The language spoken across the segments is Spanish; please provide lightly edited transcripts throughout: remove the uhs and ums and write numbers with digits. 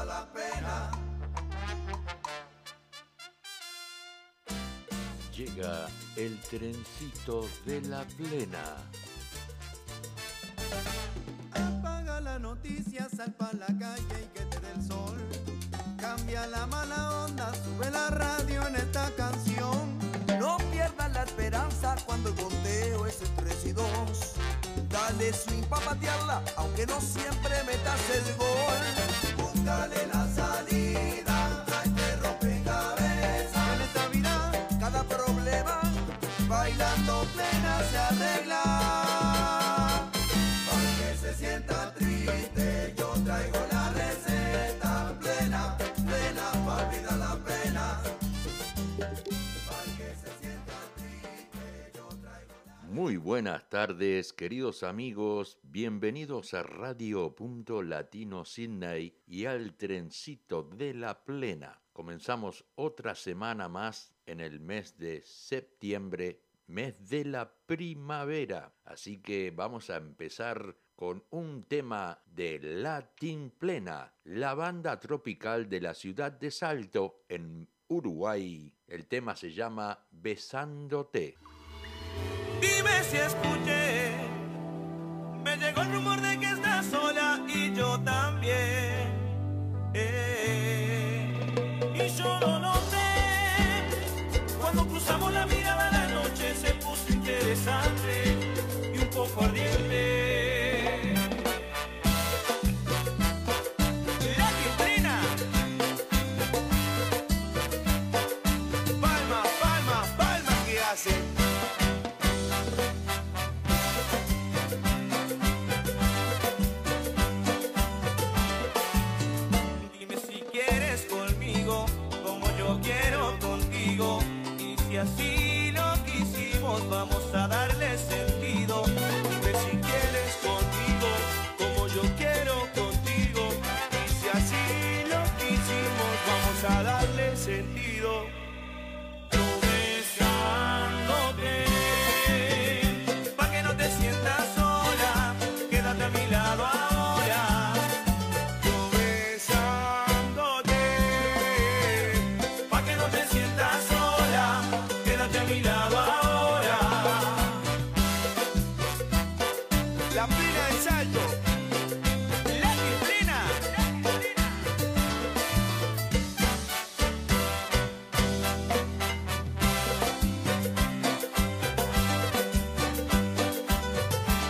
valga la pena. Llega el trencito de la plena. Apaga las noticias, sal pa' la calle y que te dé el sol. Cambia la mala onda, sube la radio en esta canción. No pierdas la esperanza cuando el conteo es el 3 y 2. Dale swing pa' patearla, aunque no siempre metas el gol. Búscale la salida a este rompecabezas. En esta vida, cada problema, bailando plena se arregla. Aunque se sienta triste, yo traigo la receta. Plena, plena, pa' olvidar la pena. Muy buenas tardes, queridos amigos, bienvenidos a Radio Punto Latino Sydney y al trencito de la plena. Comenzamos otra semana más en el mes de septiembre, mes de la primavera. Así que vamos a empezar con un tema de Latin Plena, la banda tropical de la ciudad de Salto, en Uruguay. El tema se llama Besándote. Dime si escuché, me llegó el rumor de que estás sola y yo también, y yo lo noté, cuando cruzamos la mirada la noche se puso interesante y un poco ardiente. Así lo quisimos, vamos a darle sentido. Dime si quieres conmigo, como yo quiero contigo. Y si así lo quisimos, vamos a darle sentido. Yo besándote, pa' que no te sientas sola, quédate a mi lado ahora. Yo besándote, pa' que no te sientas sola. Quédate a mi lado ahora.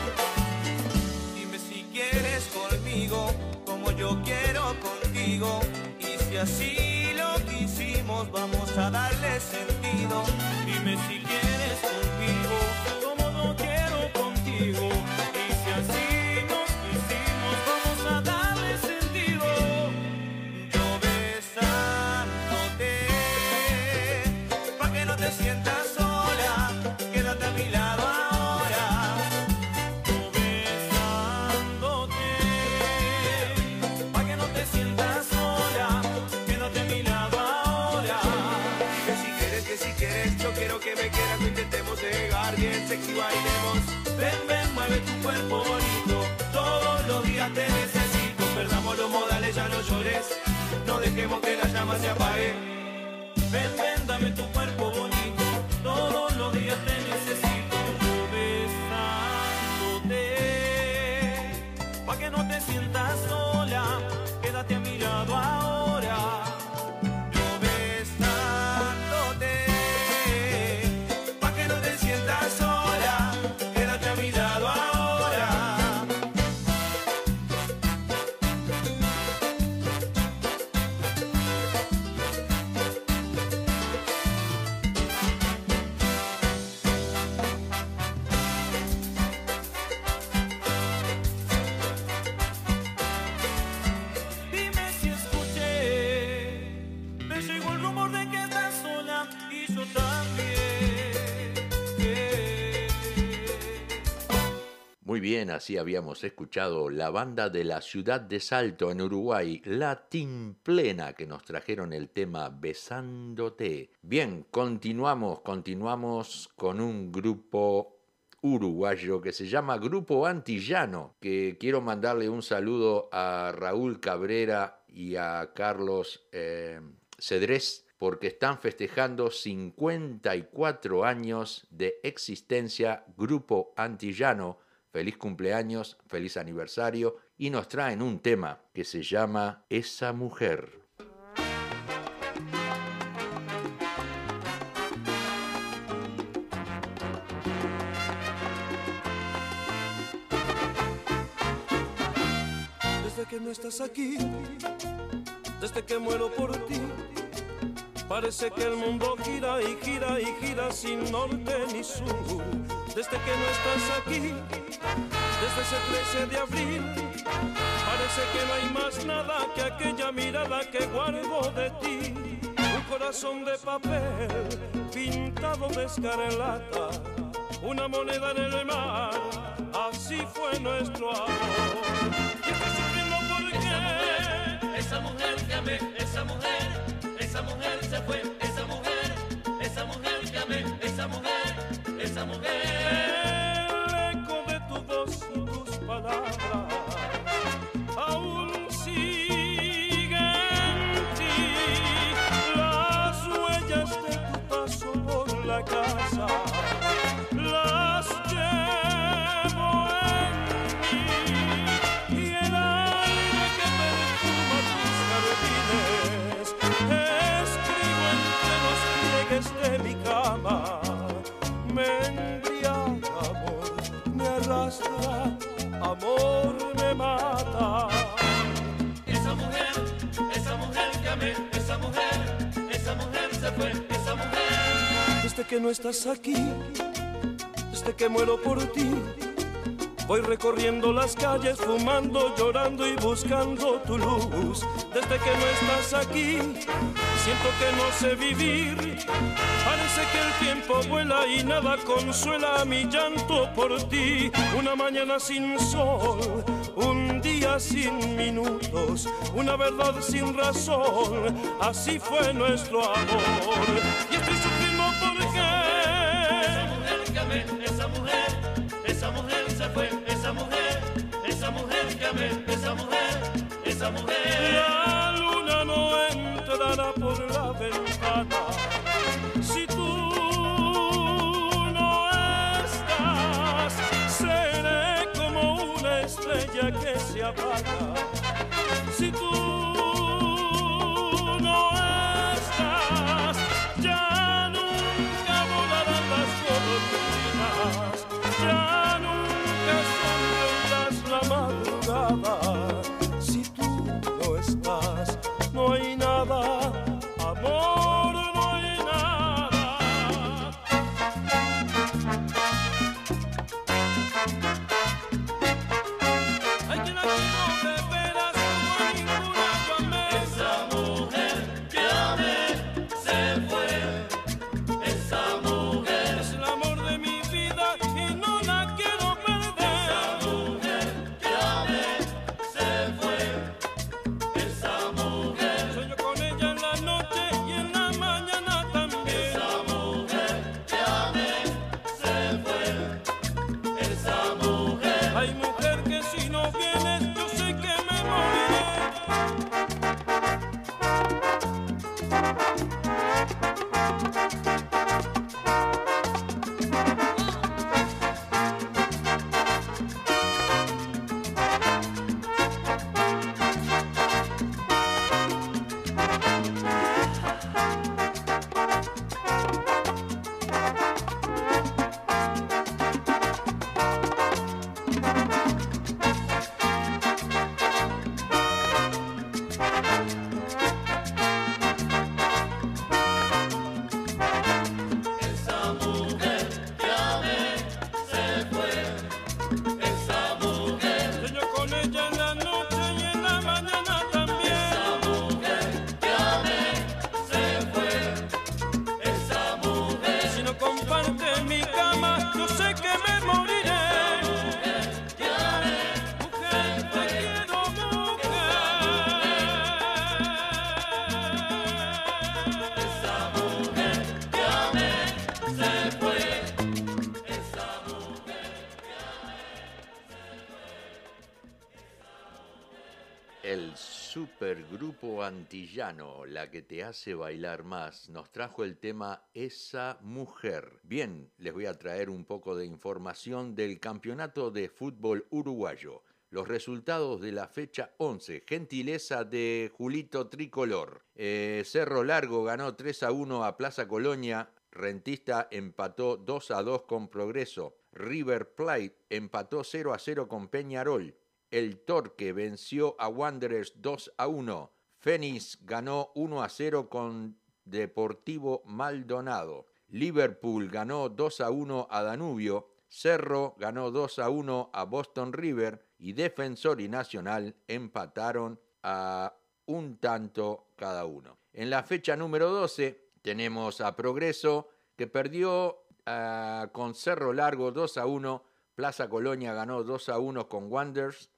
La plena de Salto, la disciplina. Dime si quieres conmigo, como yo quiero contigo. Y si así lo quisimos, vamos a darle sentido. Dime si quieres conmigo, como no quiero contigo. Y si así nos quisimos, vamos a darle sentido. Yo besándote, pa' que no te sientas sola, quédate a mi lado ahora. Yo besándote, pa' que no te sientas sola, quédate a mi lado ahora. Que si quieres, yo quiero que me quieras, no intentemos llegar bien sexy, bailemos. Ven, ven, mueve tu cuerpo bonito, todos los días te necesito. Perdamos los modales, ya no llores, no dejemos que la llama se apague. Ven, ven, dame tu cuerpo bonito, todos los días te necesito. Besándote, pa' que no te sientas sola, quédate a mi lado ahora. Bien, así habíamos escuchado la banda de la ciudad de Salto en Uruguay, la Timplena, que nos trajeron el tema Besándote. Bien, continuamos con un grupo uruguayo que se llama Grupo Antillano, que quiero mandarle un saludo a Raúl Cabrera y a Carlos Cedrés, porque están festejando 54 años de existencia Grupo Antillano. Feliz cumpleaños, feliz aniversario, y nos traen un tema que se llama Esa Mujer. Desde que no estás aquí, desde que muero por ti, parece que el mundo gira y gira y gira sin norte ni sur. Desde que no estás aquí, desde ese 13 de abril, parece que no hay más nada que aquella mirada que guardo de ti. Un corazón de papel pintado de escarlata, una moneda en el mar, así fue nuestro amor. Y estoy sufriendo porque esa mujer que amé, esa mujer. Esa mujer se fue, esa mujer que amé, esa mujer. El eco de tu voz y tus palabras aún sigue en ti. Las huellas de tu paso por la casa las llevo en mí. Y el aire que perfuma tus jardines desde mi cama me embriaga amor, me arrastra amor, me mata. Esa mujer que amé, esa mujer se fue, esa mujer. Desde que no estás aquí, desde que muero por ti, voy recorriendo las calles, fumando, llorando y buscando tu luz. Desde que no estás aquí, siento que no sé vivir. Parece que el tiempo vuela y nada consuela mi llanto por ti. Una mañana sin sol, un día sin minutos, una verdad sin razón, así fue nuestro amor. Y estoy sufriendo porque esa mujer que amé, esa mujer se fue, esa mujer que amé, esa mujer. La luna no entrará por la ventana si tú no estás. Seré como una estrella que se apaga si tú no estás. Ya nunca volarán las golondrinas, ya nunca sonreirás la madrugada si tú no estás. No hay nada, amor, no hay nada. Hay que la quiero de veras como ninguna. Super Grupo Antillano, la que te hace bailar más, nos trajo el tema Esa Mujer. Bien, les voy a traer un poco de información del Campeonato de Fútbol Uruguayo. Los resultados de la fecha 11, gentileza de Julito Tricolor. Cerro Largo ganó 3-1 a Plaza Colonia. Rentista empató 2-2 con Progreso. River Plate empató 0-0 con Peñarol. El Torque venció a Wanderers 2-1. Fénix ganó 1-0 con Deportivo Maldonado. Liverpool ganó 2-1 a Danubio. Cerro ganó 2-1 a Boston River y Defensor y Nacional empataron a un tanto cada uno. En la fecha número 12 tenemos a Progreso, que perdió con Cerro Largo 2-1. Plaza Colonia ganó 2-1 con Wanderers.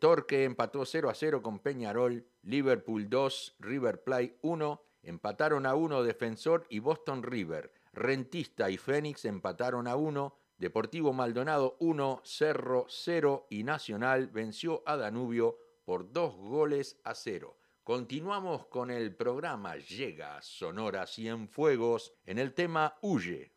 Torque empató 0-0 con Peñarol. Liverpool 2, River Plate 1. Empataron a 1 Defensor y Boston River. Rentista y Fénix empataron a 1. Deportivo Maldonado 1, Cerro 0 y Nacional venció a Danubio por 2-0. Continuamos con el programa. Llega Sonora Cienfuegos en el tema Huye.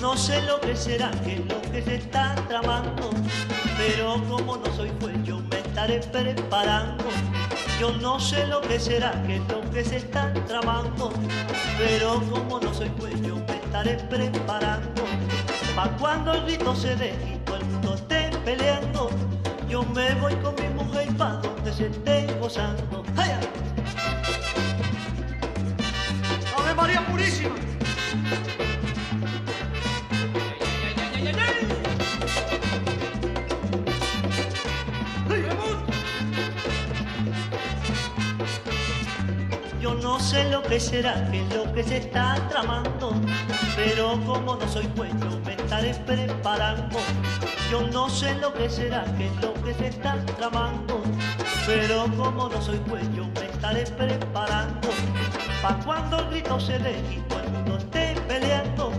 No sé lo que será, que es lo que se está tramando, pero como no soy juez, yo me estaré preparando. Yo no sé lo que será, que es lo que se está tramando, pero como no soy juez, yo me estaré preparando. Pa' cuando el grito se dé y todo el mundo esté peleando, yo me voy con mi mujer y pa' donde se esté gozando. ¡Ay! ¡Ave María Purísima! No sé lo que será, que es lo que se está tramando, pero como no soy juez, yo me estaré preparando. Yo no sé lo que será, que es lo que se está tramando, pero como no soy juez, yo me estaré preparando. Pa' cuando el grito se dé y todo el mundo esté peleando,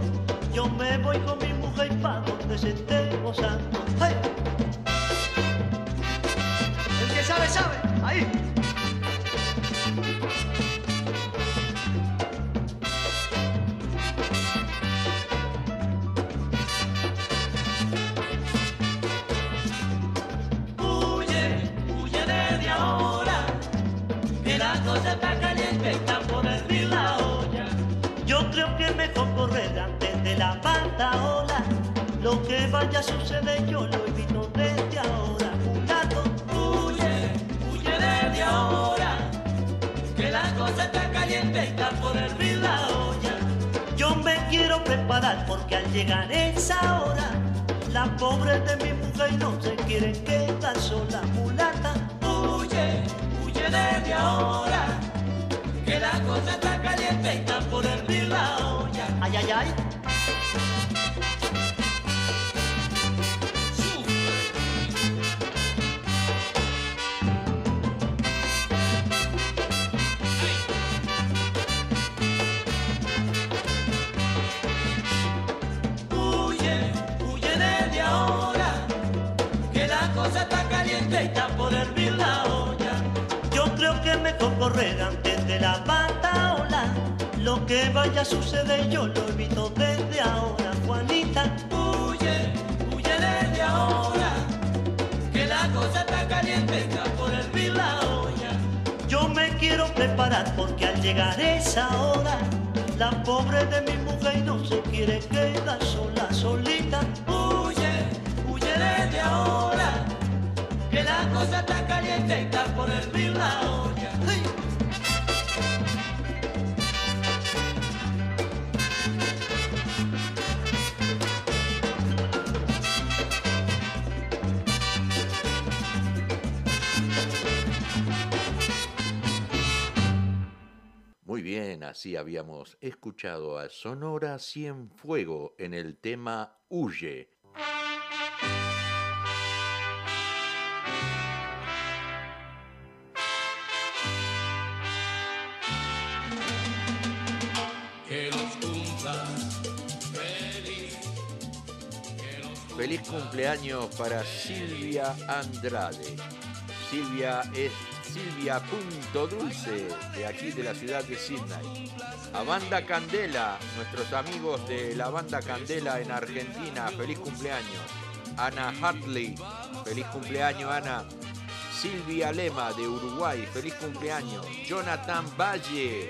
yo me voy con mi mujer y pa' donde se esté gozando. ¡Hey! El que sabe, sabe, ahí. Lo que vaya a suceder yo lo evito desde ahora. Un gato huye, huye desde ahora, que la cosa está caliente y está por hervir la olla. Yo me quiero preparar porque al llegar esa hora, las pobres de mi mujer no se quieren quedar sola. Mulata huye, huye desde ahora, que la cosa está caliente y está por hervir la olla. Ay, ay, ay. Correr antes de la pataola, lo que vaya a suceder yo lo evito desde ahora. Juanita huye, huye desde ahora, que la cosa está caliente, está por hervir la olla. Yo me quiero preparar porque al llegar esa hora, la pobre de mi mujer no se quiere quedar sola, solita. Huye, huye desde ahora, que la cosa está caliente, está por hervir la olla. Muy bien, así habíamos escuchado a Sonora Cienfuegos en el tema Huye. Feliz cumpleaños para Silvia Andrade. Silvia es Silvia Punto Dulce, de aquí de la ciudad de Sydney. A Banda Candela, nuestros amigos de la Banda Candela en Argentina, feliz cumpleaños. Ana Hartley, feliz cumpleaños Ana. Silvia Lema de Uruguay, feliz cumpleaños. Jonathan Valle.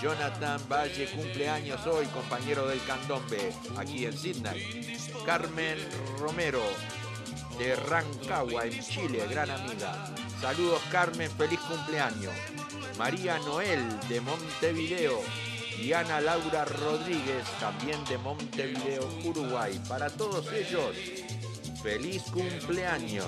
Jonathan Valle, cumpleaños hoy, compañero del candombe, aquí en Sydney. Carmen Romero, de Rancagua, en Chile, gran amiga. Saludos, Carmen, feliz cumpleaños. María Noel, de Montevideo. Diana Laura Rodríguez, también de Montevideo, Uruguay. Para todos ellos, feliz cumpleaños.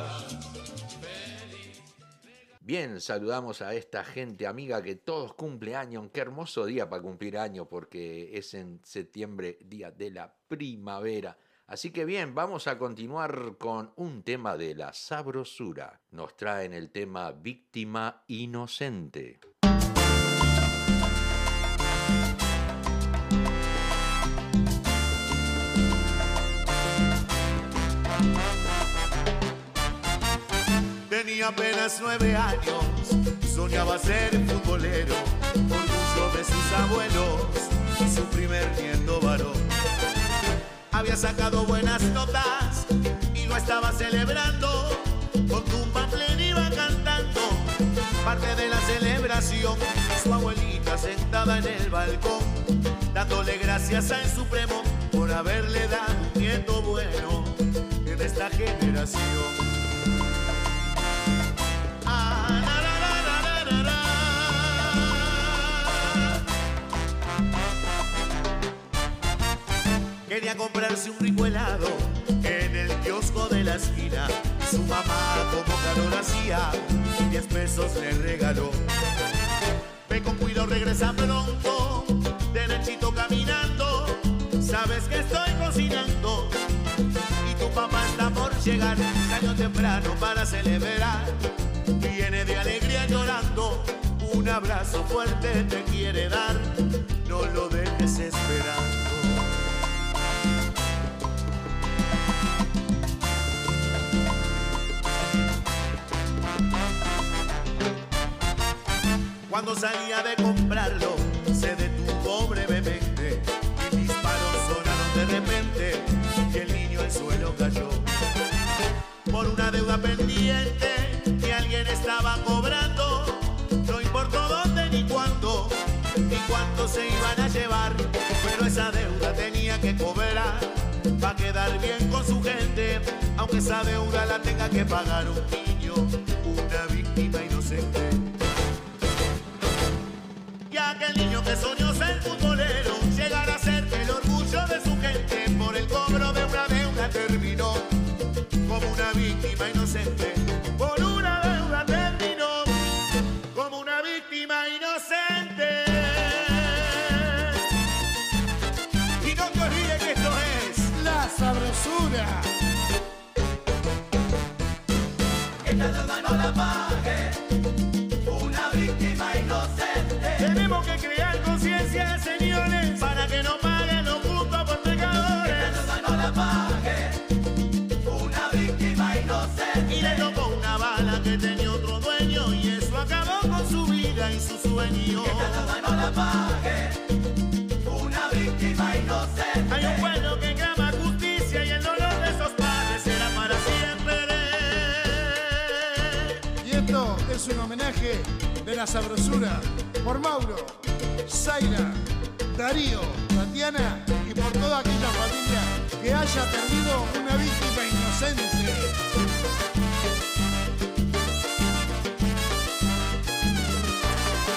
Bien, saludamos a esta gente amiga que todos cumple años. Qué hermoso día para cumplir años, porque es en septiembre, día de la primavera. Así que bien, vamos a continuar con un tema de La Sabrosura. Nos traen el tema Víctima Inocente. Tenía apenas 9 años, soñaba ser futbolero, orgullo de sus abuelos, su primer nieto varón. Había sacado buenas notas y lo estaba celebrando, con tumba plena iba cantando. Parte de la celebración, su abuelita sentada en el balcón, dándole gracias al Supremo por haberle dado un nieto bueno en esta generación. Quería comprarse un rico helado en el kiosco de la esquina. Su mamá, como calor hacía, 10 pesos le regaló. Ve con cuidado, regresa pronto, derechito caminando. Sabes que estoy cocinando y tu papá está por llegar. Salió temprano para celebrar, viene de alegría llorando. Un abrazo fuerte te quiere dar, no lo dejes esperar. Cuando salía de comprarlo, se detuvo brevemente y disparos sonaron de repente y el niño al suelo cayó. Por una deuda pendiente que alguien estaba cobrando, no importó dónde ni cuánto se iban a llevar, pero esa deuda tenía que cobrar para quedar bien con su gente, aunque esa deuda la tenga que pagar un niño, una víctima inocente. Aquel niño que soñó ser futbolero, llegar a ser el orgullo de su gente, por el cobro de una deuda terminó como una víctima inocente. Por una deuda terminó como una víctima inocente. Y no te olvides que esto es La Sabrosura. Esta deuda no la pague una víctima inocente. Tenemos que crear conciencia, señores, para que no paguen los justos por pecadores. Que no la pague una víctima inocente. Y le tocó una bala que tenía otro dueño y eso acabó con su vida y su sueño. Que no la pague una víctima inocente. Hay un pueblo que clama justicia y el dolor de esos padres será para siempre. Y esto es un homenaje de La Sabrosura, por Mauro, Zaira, Darío, Tatiana y por toda aquella familia que haya perdido una víctima inocente.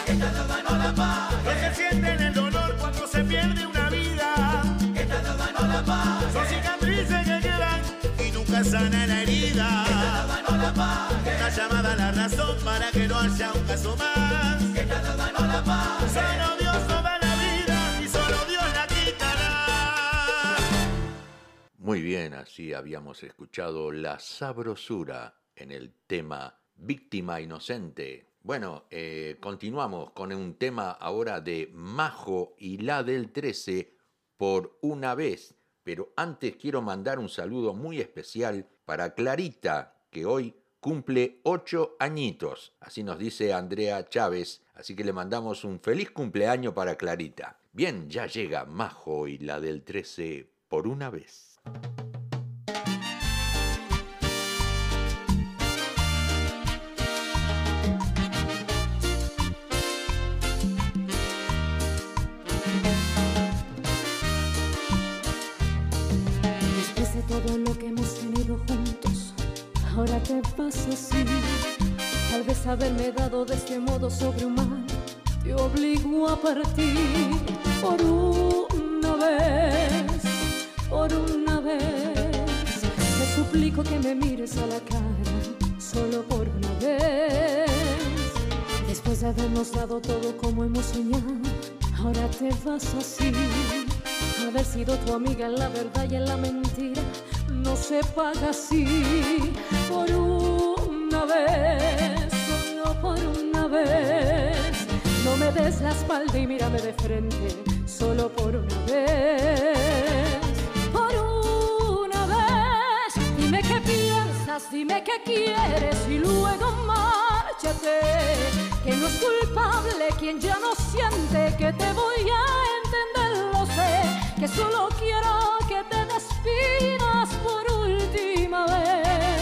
Esta deuda no la pague. Los que sienten el dolor cuando se pierde una vida. Esta deuda no la pague. Son cicatrices que quedan y nunca sana la herida. Esta deuda no la pague. Una llamada a la razón para que no haya un caso más. Esta deuda no la pague. Solo Dios nos da la vida y solo Dios la quitará. Muy bien, así habíamos escuchado La Sabrosura en el tema Víctima Inocente. Bueno, continuamos con un tema ahora de Majo y la del 13, Por una vez. pero antes quiero mandar un saludo muy especial para Clarita, que hoy cumple 8 añitos. Así nos dice Andrea Chávez, así que le mandamos un feliz cumpleaños para Clarita. Bien, ya llega Majo y la del 13 por una vez. Todo lo que hemos tenido juntos, ahora te pasa así. Tal vez haberme dado de este modo sobrehumano te obligó a partir. Por una vez, te suplico que me mires a la cara, solo por una vez. Después de habernos dado todo como hemos soñado, ahora te vas así. Haber sido tu amiga en la verdad y en la mentira no se paga así. Por una vez, solo por una vez, no me des la espalda y mírame de frente, solo por una vez. Por una vez, dime qué piensas, dime qué quieres y luego márchate, que no es culpable quien ya no siente, que te voy a entender, lo sé, que solo quiero que te despidas por última vez.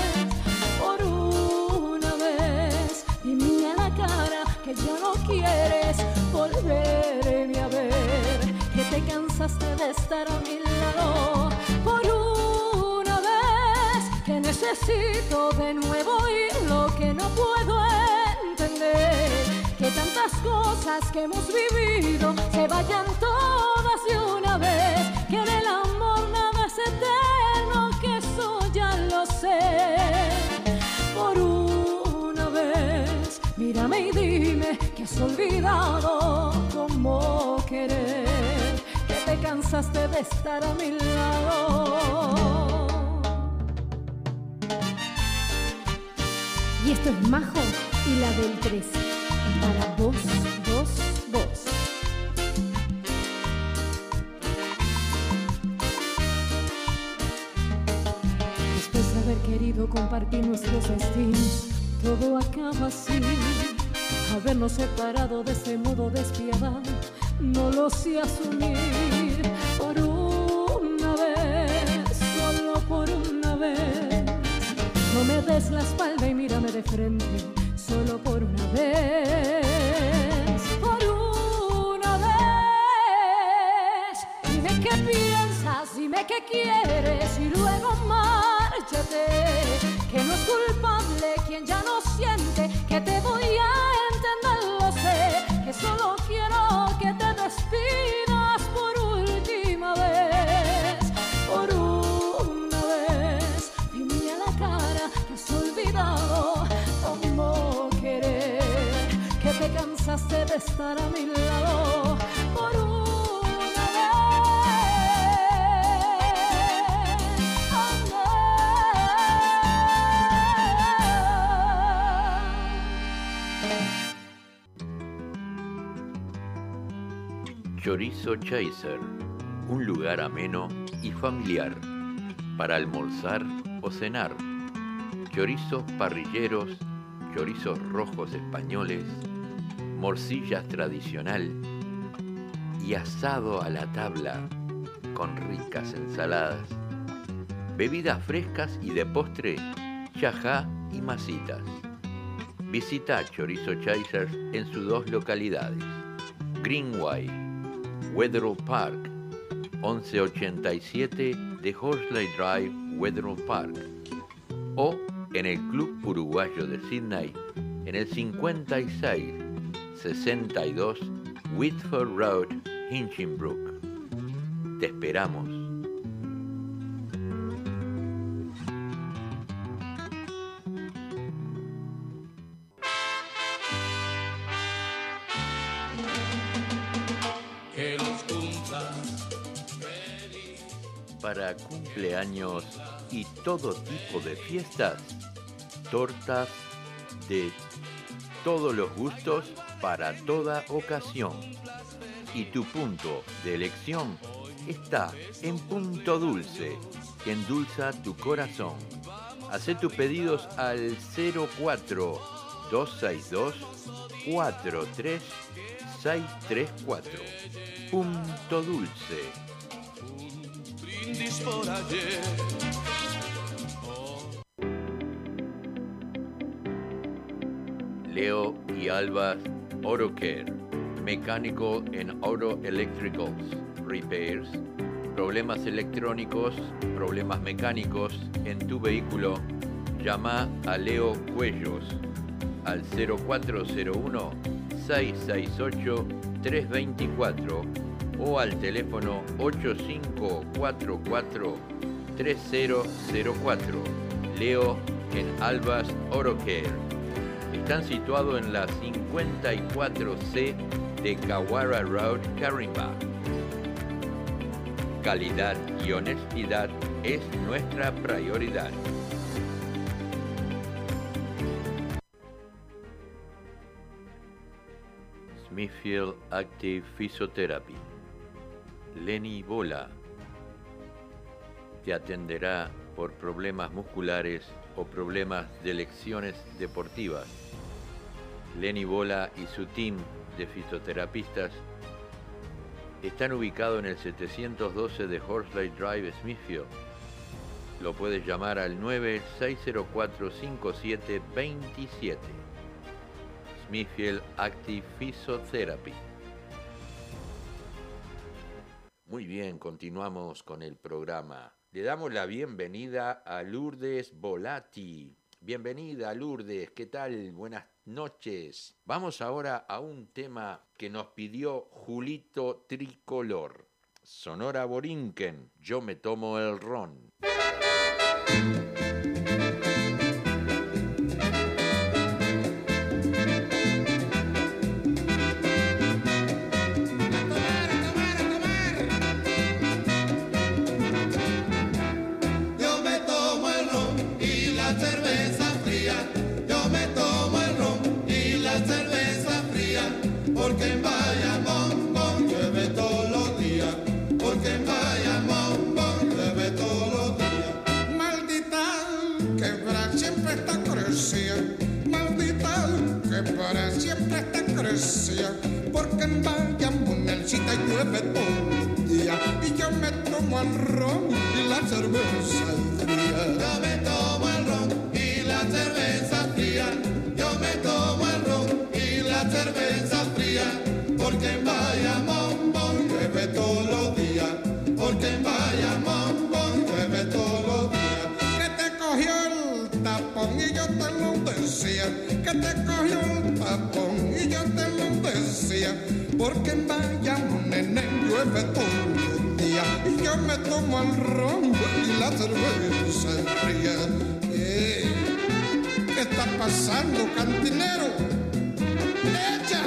Por una vez, dime a la cara que ya no quieres volverme a ver, que te cansaste de estar a mi lado. Por una vez, que necesito de nuevo y lo que no puedo entender, que tantas cosas que hemos vivido se vayan todas de una vez, que en el amor nada es eterno, que eso ya lo sé. Por una vez, mírame y dime que has olvidado cómo querer, que te cansaste de estar a mi lado. Y esto es Majo y la del 13. Para vos, vos, vos. Después de haber querido compartir nuestros destinos, todo acaba así. Habernos separado de ese modo despiadado, no lo sé asumir. Por una vez, solo por una vez, no me des la espalda y mírame de frente, solo por una vez. Por una vez, dime qué piensas, dime qué quieres y luego márchate, que no es culpable quien ya no siente, que te voy a entender, lo sé, que solo quiero que te despidas por última vez. Por una vez, dime a la cara que has olvidado cómo querer, que te cansaste de estar a mi lado. Por una vez. Chorizo Chaser, un lugar ameno y familiar para almorzar o cenar. Chorizos parrilleros, chorizos rojos españoles, morcillas tradicional y asado a la tabla con ricas ensaladas, bebidas frescas y de postre chajá y masitas. Visita Chorizo Chasers en sus 2 localidades, Greenway, Wetherill Park, 1187 de Horsley Drive, Wetherill Park, o en el Club Uruguayo de Sydney, en el 56 62 Whitford Road, Hinchinbrook. Te esperamos. Para cumpleaños y todo tipo de fiestas, tortas de todos los gustos para toda ocasión. Y tu punto de elección está en Punto Dulce, que endulza tu corazón. Hacé tus pedidos al 04-262-43634. Punto Dulce. Un brindis por ayer. Leo y Alba AutoCare, mecánico en Auto Electricals, Repairs, problemas electrónicos, problemas mecánicos en tu vehículo. Llama a Leo Cuellos al 0401-668-324 o al teléfono 8544-3004. Leo en Albas AutoCare. Están situados en la 54C de Kawara Road, Carimba. Calidad y honestidad es nuestra prioridad. Smithfield Active Physiotherapy. Leni Bola te atenderá por problemas musculares o problemas de lesiones deportivas. Leni Bola y su team de fisioterapistas están ubicados en el 712 de Horsley Drive, Smithfield. Lo puedes llamar al 9604-5727. Smithfield Active Physiotherapy. Muy bien, continuamos con el programa. Le damos la bienvenida a Lourdes Volati. Bienvenida, Lourdes. ¿Qué tal? Buenas noches. Vamos ahora a un tema que nos pidió Julito Tricolor. Sonora Borinquen, Yo me tomo el ron. Porque en Bayamón el cita llueve todo el día y yo me tomo el ron y la cerveza fría. Yo me tomo el ron y la cerveza fría. Yo me tomo el ron y la cerveza fría. Porque en Bayamón llueve todos los días. Porque en Bayamón llueve todos los días. Que te cogió el tapón y yo te lo decía. Que te cogió el tapón. Porque en Bayamón, nene, llueve todo el día y yo me tomo el ron y la cerveza fría. ¿Qué está pasando, cantinero? ¡Echa!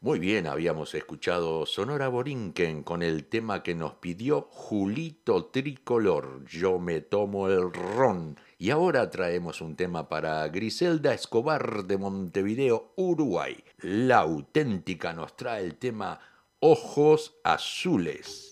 Muy bien, habíamos escuchado Sonora Borinquen con el tema que nos pidió Julito Tricolor, Yo me tomo el ron. Y ahora traemos un tema para Griselda Escobar de Montevideo, Uruguay. La auténtica nos trae el tema Ojos Azules.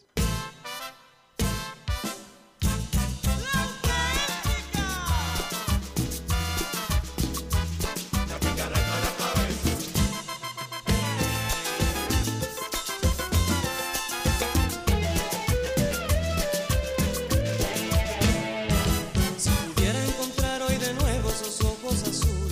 Ojos azules.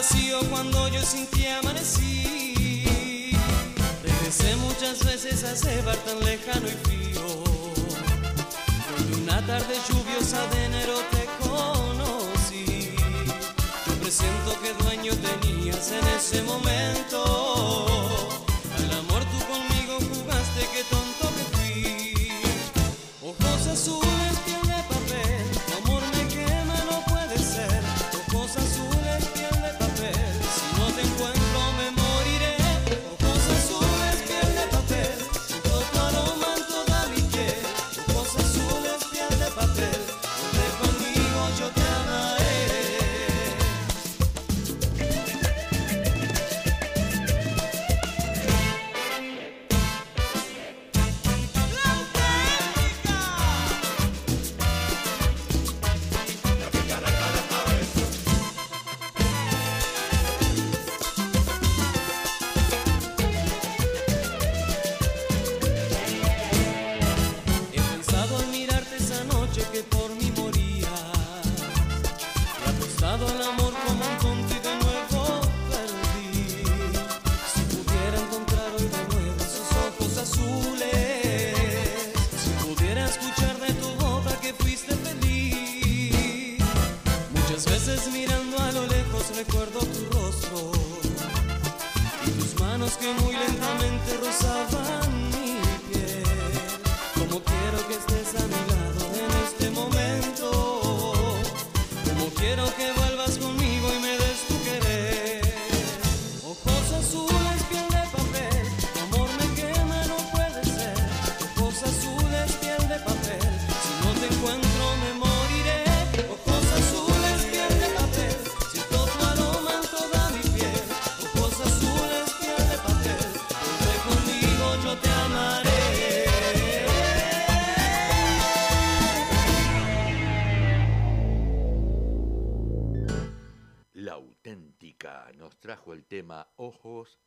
vacío cuando yo sin ti amanecí. Regresé muchas veces a ese bar tan lejano y frío, donde una tarde lluviosa de enero te conocí. Yo presiento que dueño tenías en ese momento. Al amor tú conmigo jugaste, qué tonto que fui. Ojos azules, piel de papel, tu amor me quema, no puede ser. Ojos azules, piel de papel, si no te encuentro me moriré. Ojos azules, piel de papel, siento tu aroma en toda mi piel. Ojos azules, piel de papel, donde conmigo yo te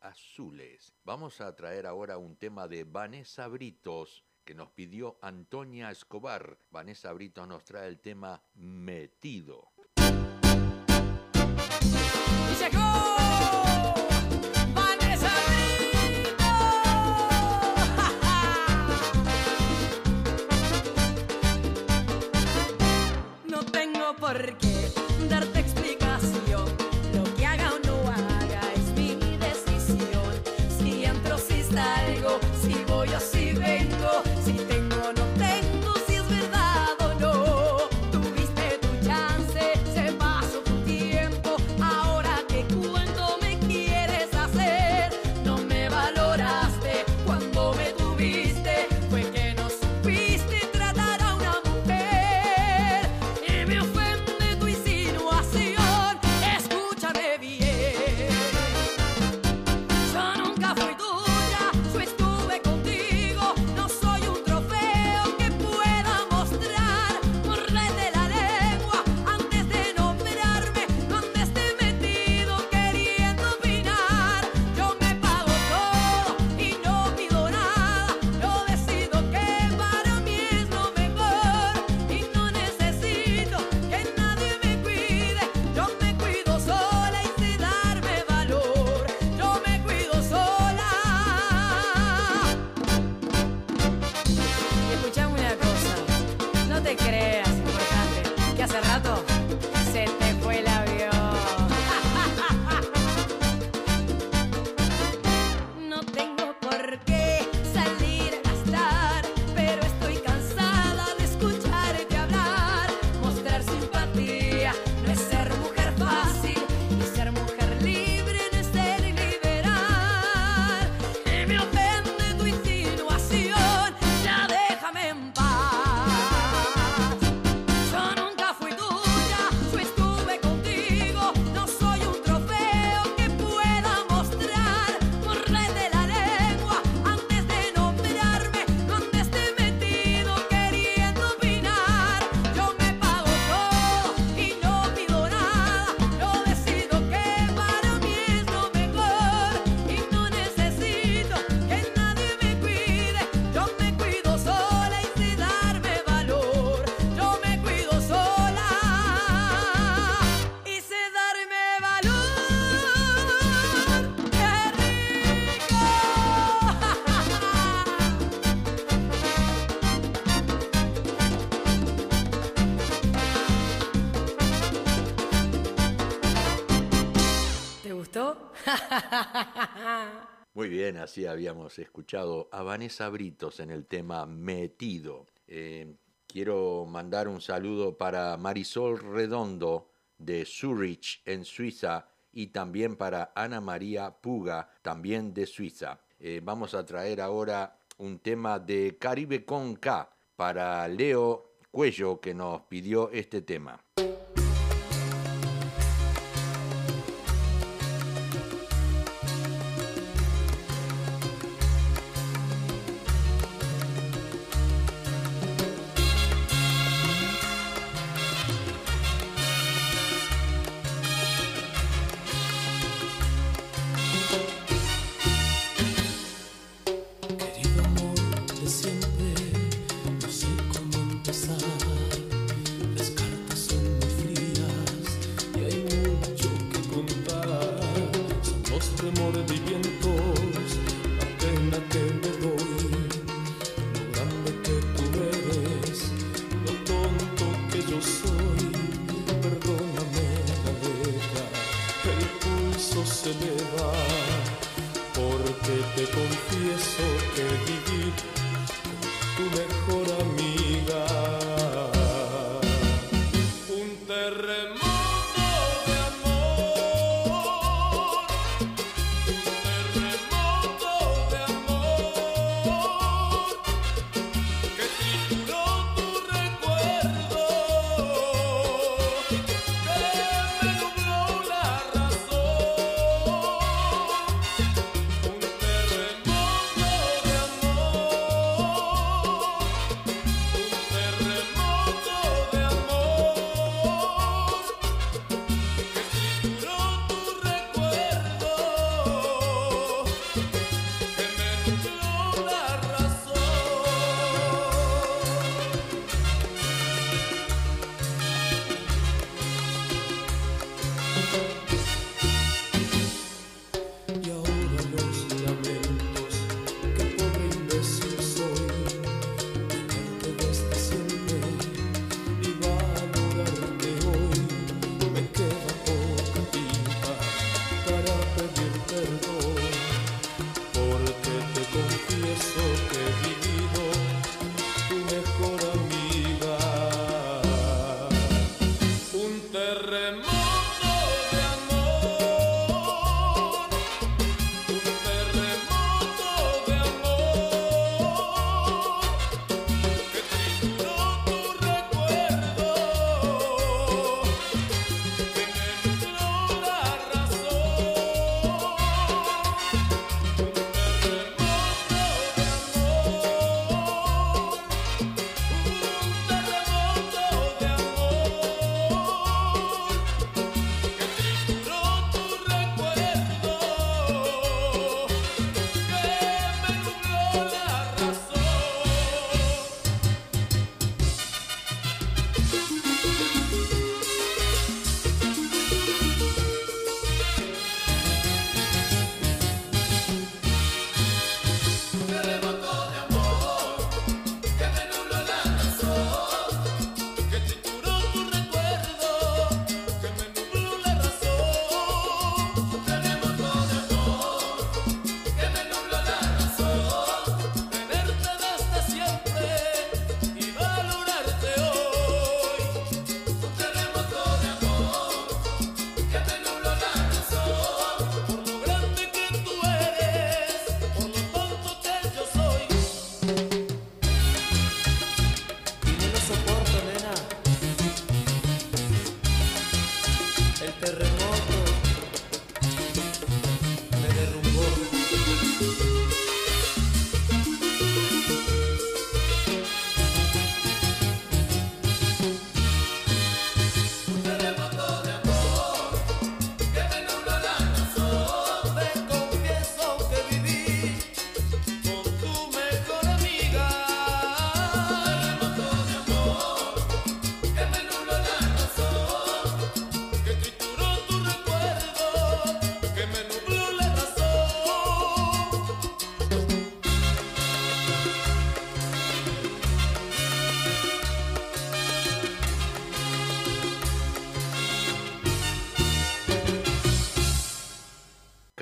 azules. Vamos a traer ahora un tema de Vanessa Britos que nos pidió Antonia Escobar. Vanessa Britos nos trae el tema Metido. ¡Llegó! ¡Vanessa Britos! No tengo por qué darte explicación. Algo, si voy o si vengo, si tengo o no tengo, si es verdad o no. Tuviste tu chance, se pasó tu tiempo. Ahora que cuento me quieres hacer. No me valoraste cuando me tuviste. Fue que no supiste tratar a una mujer. Y me ofende tu insinuación. gustó? Muy bien, así habíamos escuchado a Vanessa Britos en el tema Metido. Quiero mandar un saludo para Marisol Redondo de Zurich, en Suiza, y también para Ana María Puga, también de Suiza. Vamos a traer ahora un tema de Caribe con K para Leo Cuello, que nos pidió este tema.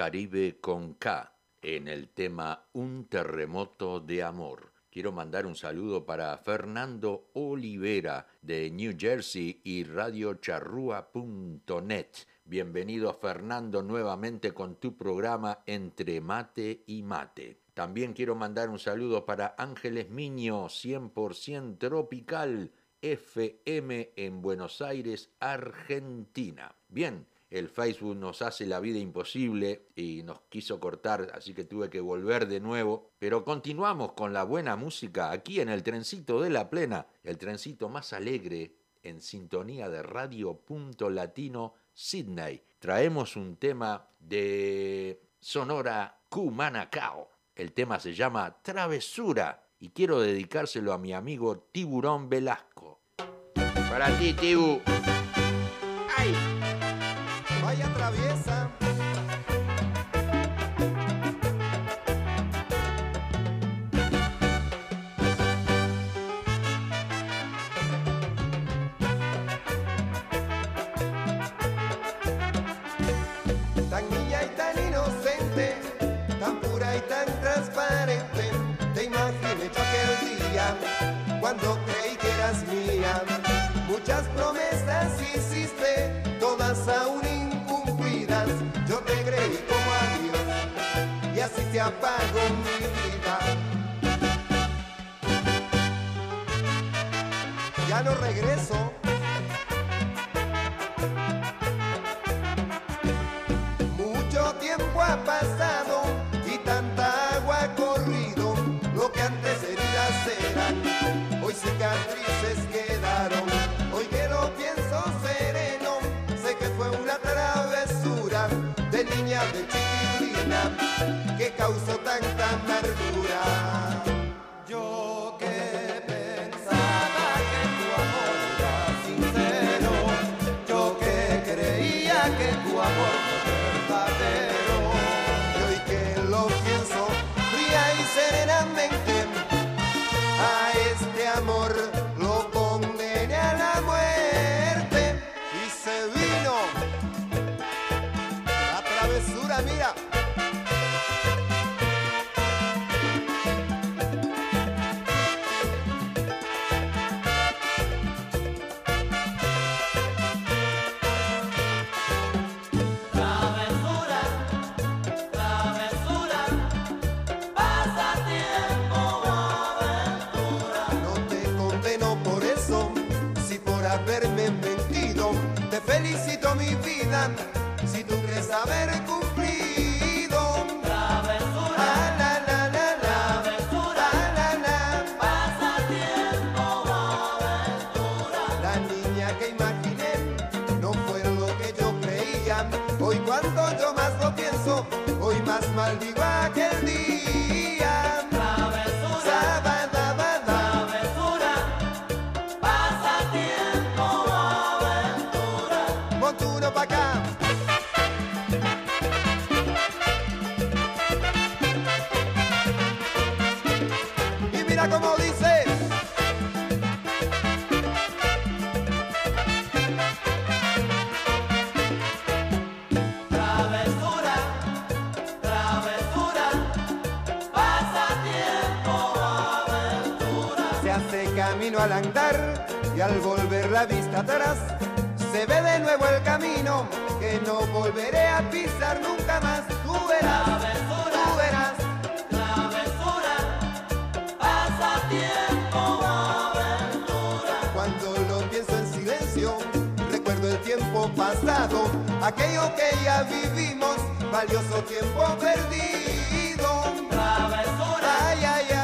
Caribe con K en el tema Un terremoto de amor. Quiero mandar un saludo para Fernando Olivera de New Jersey y radiocharrúa.net. Bienvenido, Fernando, nuevamente con tu programa Entre Mate y Mate. También quiero mandar un saludo para Ángeles Miño, 100% Tropical FM en Buenos Aires, Argentina. Bien, el Facebook nos hace la vida imposible y nos quiso cortar, así que tuve que volver de nuevo. Pero continuamos con la buena música aquí en el trencito de La Plena, el trencito más alegre en sintonía de Radio Punto Latino Sydney. Traemos un tema de Sonora Cumanacao. El tema se llama Travesura y quiero dedicárselo a mi amigo Tiburón Velasco. Para ti, Tibu. ¡Ay! ¡Vaya traviesa! Cuando creí que eras mía, muchas promesas hiciste, todas aún incumplidas. Yo te creí como a Dios y así te apago mi vida. Ya no regreso. Mucho tiempo ha pasado y tanta agua ha corrido. Lo que antes heridas eran, hoy cicatrices quedaron. Hoy que lo pienso sereno, sé que fue una travesura de niña, de chiquilina, que causó tanta amargura. Yo que pensaba que tu amor era sincero, yo que creía que tu amor era verdadero, y hoy que lo pienso fría y serenamente, amor, lo condené a la muerte y se vino la travesura, mira. Felicito mi vida, si tú crees haber cumplido. Travesura, ah, la, la, la, la. Travesura, ah, la, la. Pasa tiempo, aventura. La niña que imaginé no fue lo que yo creía. Hoy cuando yo más lo pienso, hoy más maldigo aquel día. Travesura. Al andar y al volver la vista atrás, se ve de nuevo el camino que no volveré a pisar nunca más. Tú verás, travesura, tú verás, travesura, pasa tiempo, aventura. Cuando lo pienso en silencio, recuerdo el tiempo pasado, aquello que ya vivimos, valioso tiempo perdido. Travesura, ay, ay, ay.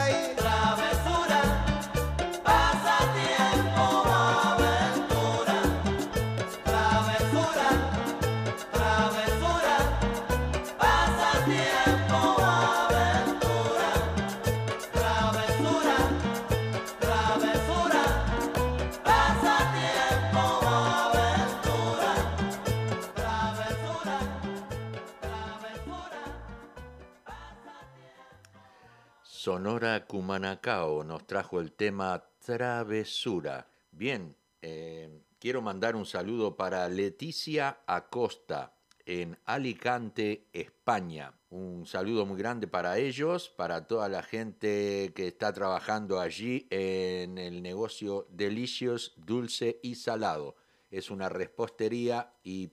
Sonora Cumanacao nos trajo el tema Travesura. Bien, quiero mandar un saludo para Leticia Acosta en Alicante, España. Un saludo muy grande para ellos, para toda la gente que está trabajando allí en el negocio Delicious, Dulce y Salado. Es una repostería y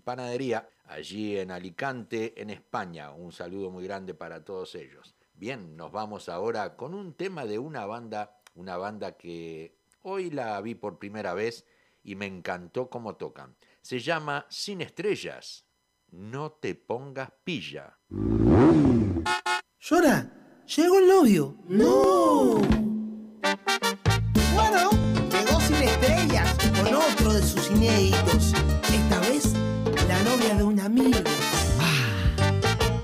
panadería allí en Alicante, en España. Un saludo muy grande para todos ellos. Bien, nos vamos ahora con un tema de una banda que hoy la vi por primera vez y me encantó cómo tocan. Se llama Sin Estrellas, No te pongas pilla. Llora, llegó el novio. ¡No! Bueno, llegó Sin Estrellas con otro de sus inéditos. Esta vez, la novia de un amigo.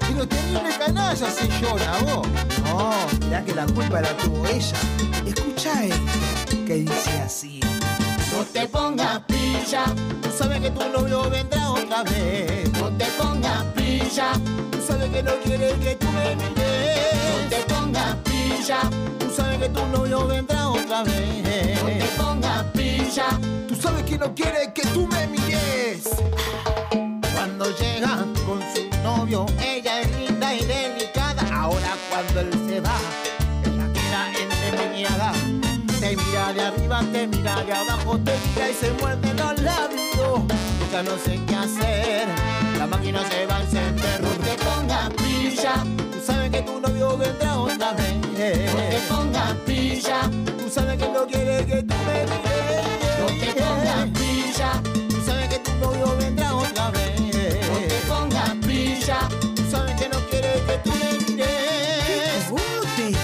Pero terrible canalla se llora, vos. No, mirá que la culpa la tuvo ella. Escuchá esto, que dice así. No te pongas pilla, tú sabes que tu novio vendrá otra vez. No te pongas pilla, tú sabes que no quieres que tú me mires. No te pongas pilla, tú sabes que tu novio vendrá otra vez. No te pongas pilla, tú sabes que no quieres que tú me mires. Cuando llega con su novio, ella es linda y delicada. Ahora cuando él se va, ella queda endemoniada. Te mira de arriba, te mira de abajo, te mira y se muerde los labios. Ya no sé qué hacer, la máquina se va a encender. No te pongas pilla, tú sabes que tu novio vendrá otra vez. No te pongas pilla, tú sabes que no quieres que tú me mires. No te pongas pilla, tú sabes que tu novio vendrá otra vez. No te pongas pilla, tú sabes que no quieres que tú me mires.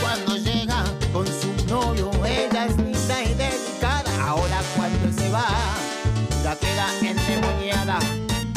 Cuando llega con su novio, ella es linda y delicada. Ahora cuando se va, la queda endemoniada.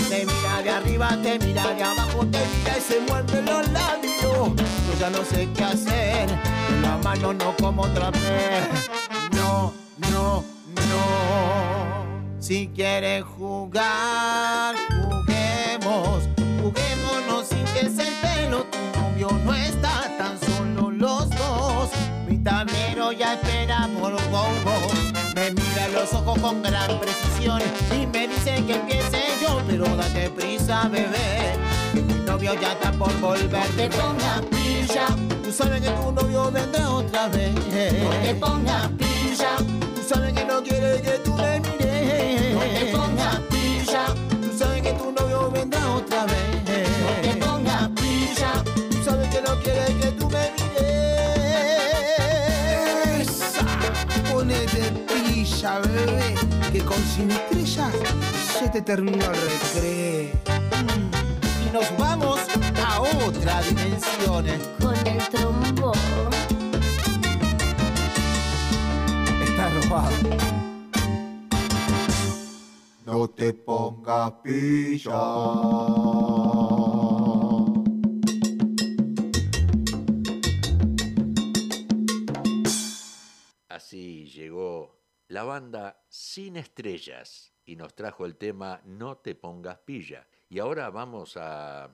Te mira de arriba, te mira de abajo, te mira y se muerde los labios. Yo ya no sé qué hacer, con la mano no como otra vez. No, no, no. Si quieres jugar, juguemos. Juguémonos sin que se pelo. Tu novio no está, tan solo los dos. Mi tablero ya espera por vos. Me mira a los ojos con gran precisión y me dice que empiece yo, pero date prisa, bebé, que mi novio ya está por volver. No te pongas pilla, tú sabes que tu novio vendrá otra vez. No te pongas pilla, tú sabes que no quieres que tú me mires. No te pongas pilla, tú sabes que tu novio vendrá otra vez. No te pongas pilla, tú sabes que no quieres que tú me mires. Ponete pilla, bebé, que con Sin Estrellas se te terminó el recreo. Y nos vamos a otra dimensión con el trombón. Está robado. No te pongas pilla. Así llegó la banda Sin Estrellas y nos trajo el tema No te pongas pilla. Y ahora vamos a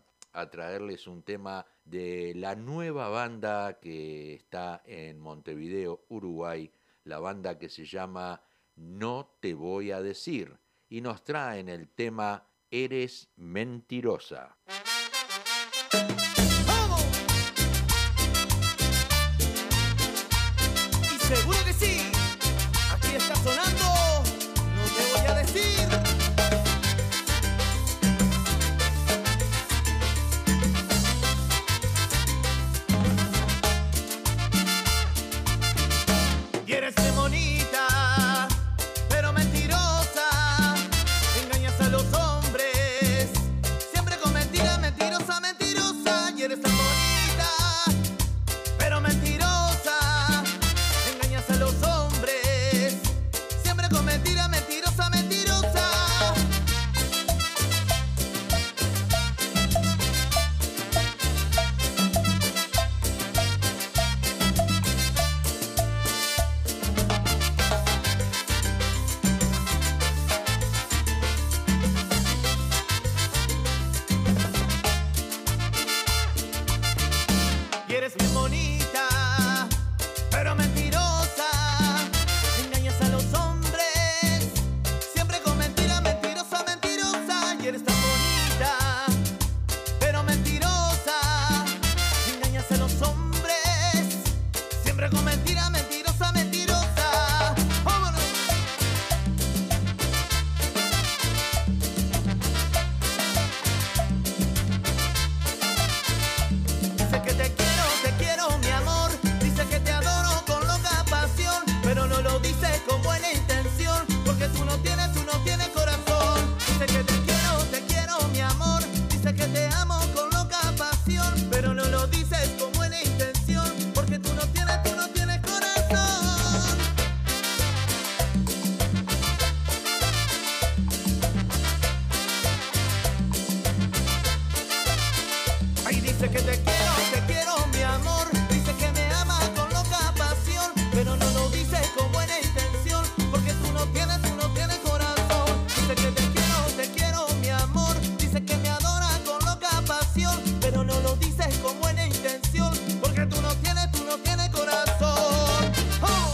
traerles un tema de la nueva banda que está en Montevideo, Uruguay, la banda que se llama No te voy a decir, y nos traen el tema Eres mentirosa. Seguro que sí, aquí está sonando, no te voy a decir. Quieres ser bonita, pero mentirosa, engañas a los hombres, siempre con mentiras, mentirosa, mentirosa, y eres tan bonita, pero mentirosa. dice que te quiero mi amor, dice que me ama con loca pasión, pero no lo dice con buena intención, porque tú no tienes corazón. Dice que te quiero mi amor, dice que me adora con loca pasión, pero no lo dice con buena intención, porque tú no tienes corazón. ¡Oh!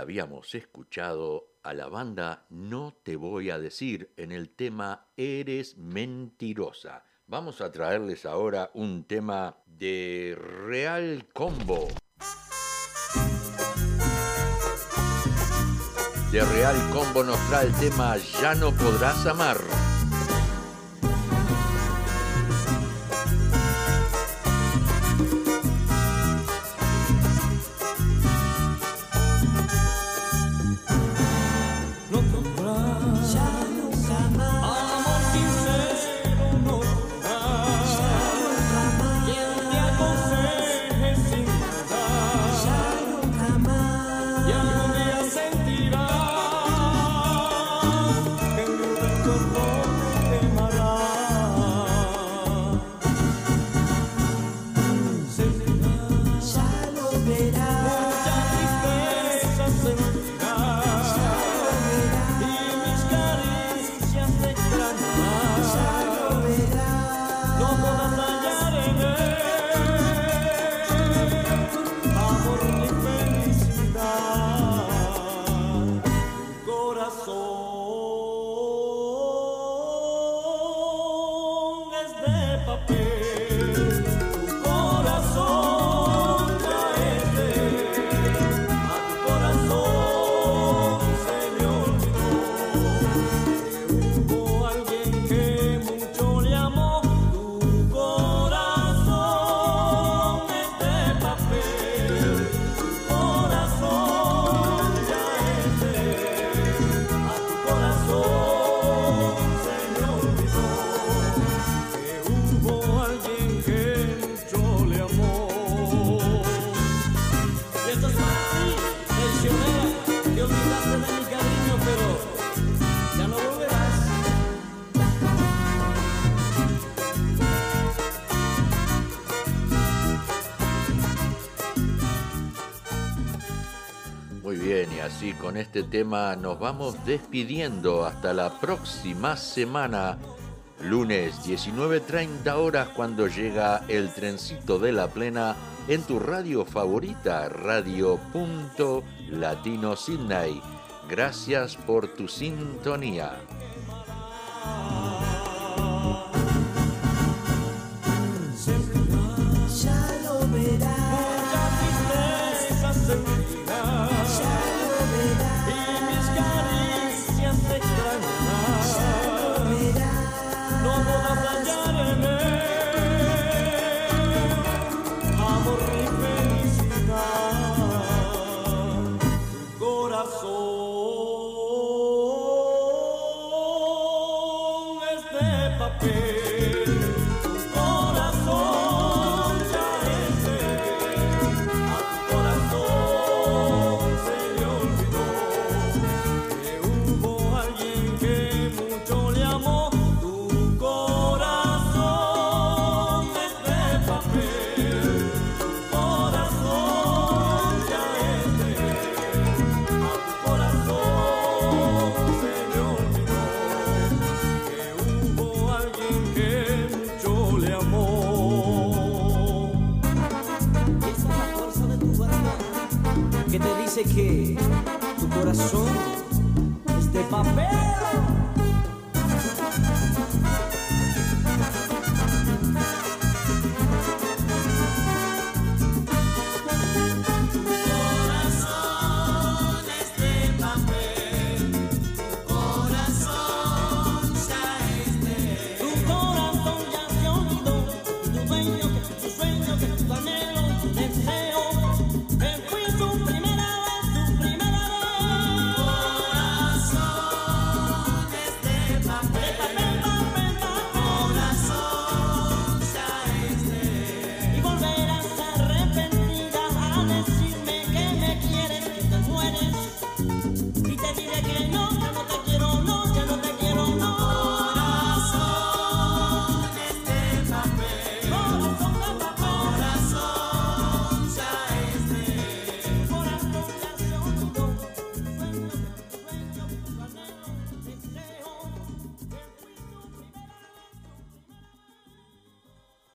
Habíamos escuchado a la banda No te voy a decir en el tema Eres mentirosa. Vamos a traerles ahora un tema de Real Combo. De Real Combo nos trae el tema Ya no podrás amar. Con este tema nos vamos despidiendo hasta la próxima semana, lunes 19:30 horas, cuando llega el trencito de la plena en tu radio favorita, Radio Punto Latino Sydney. Gracias por tu sintonía. Yeah. de que tu corazón es de papel.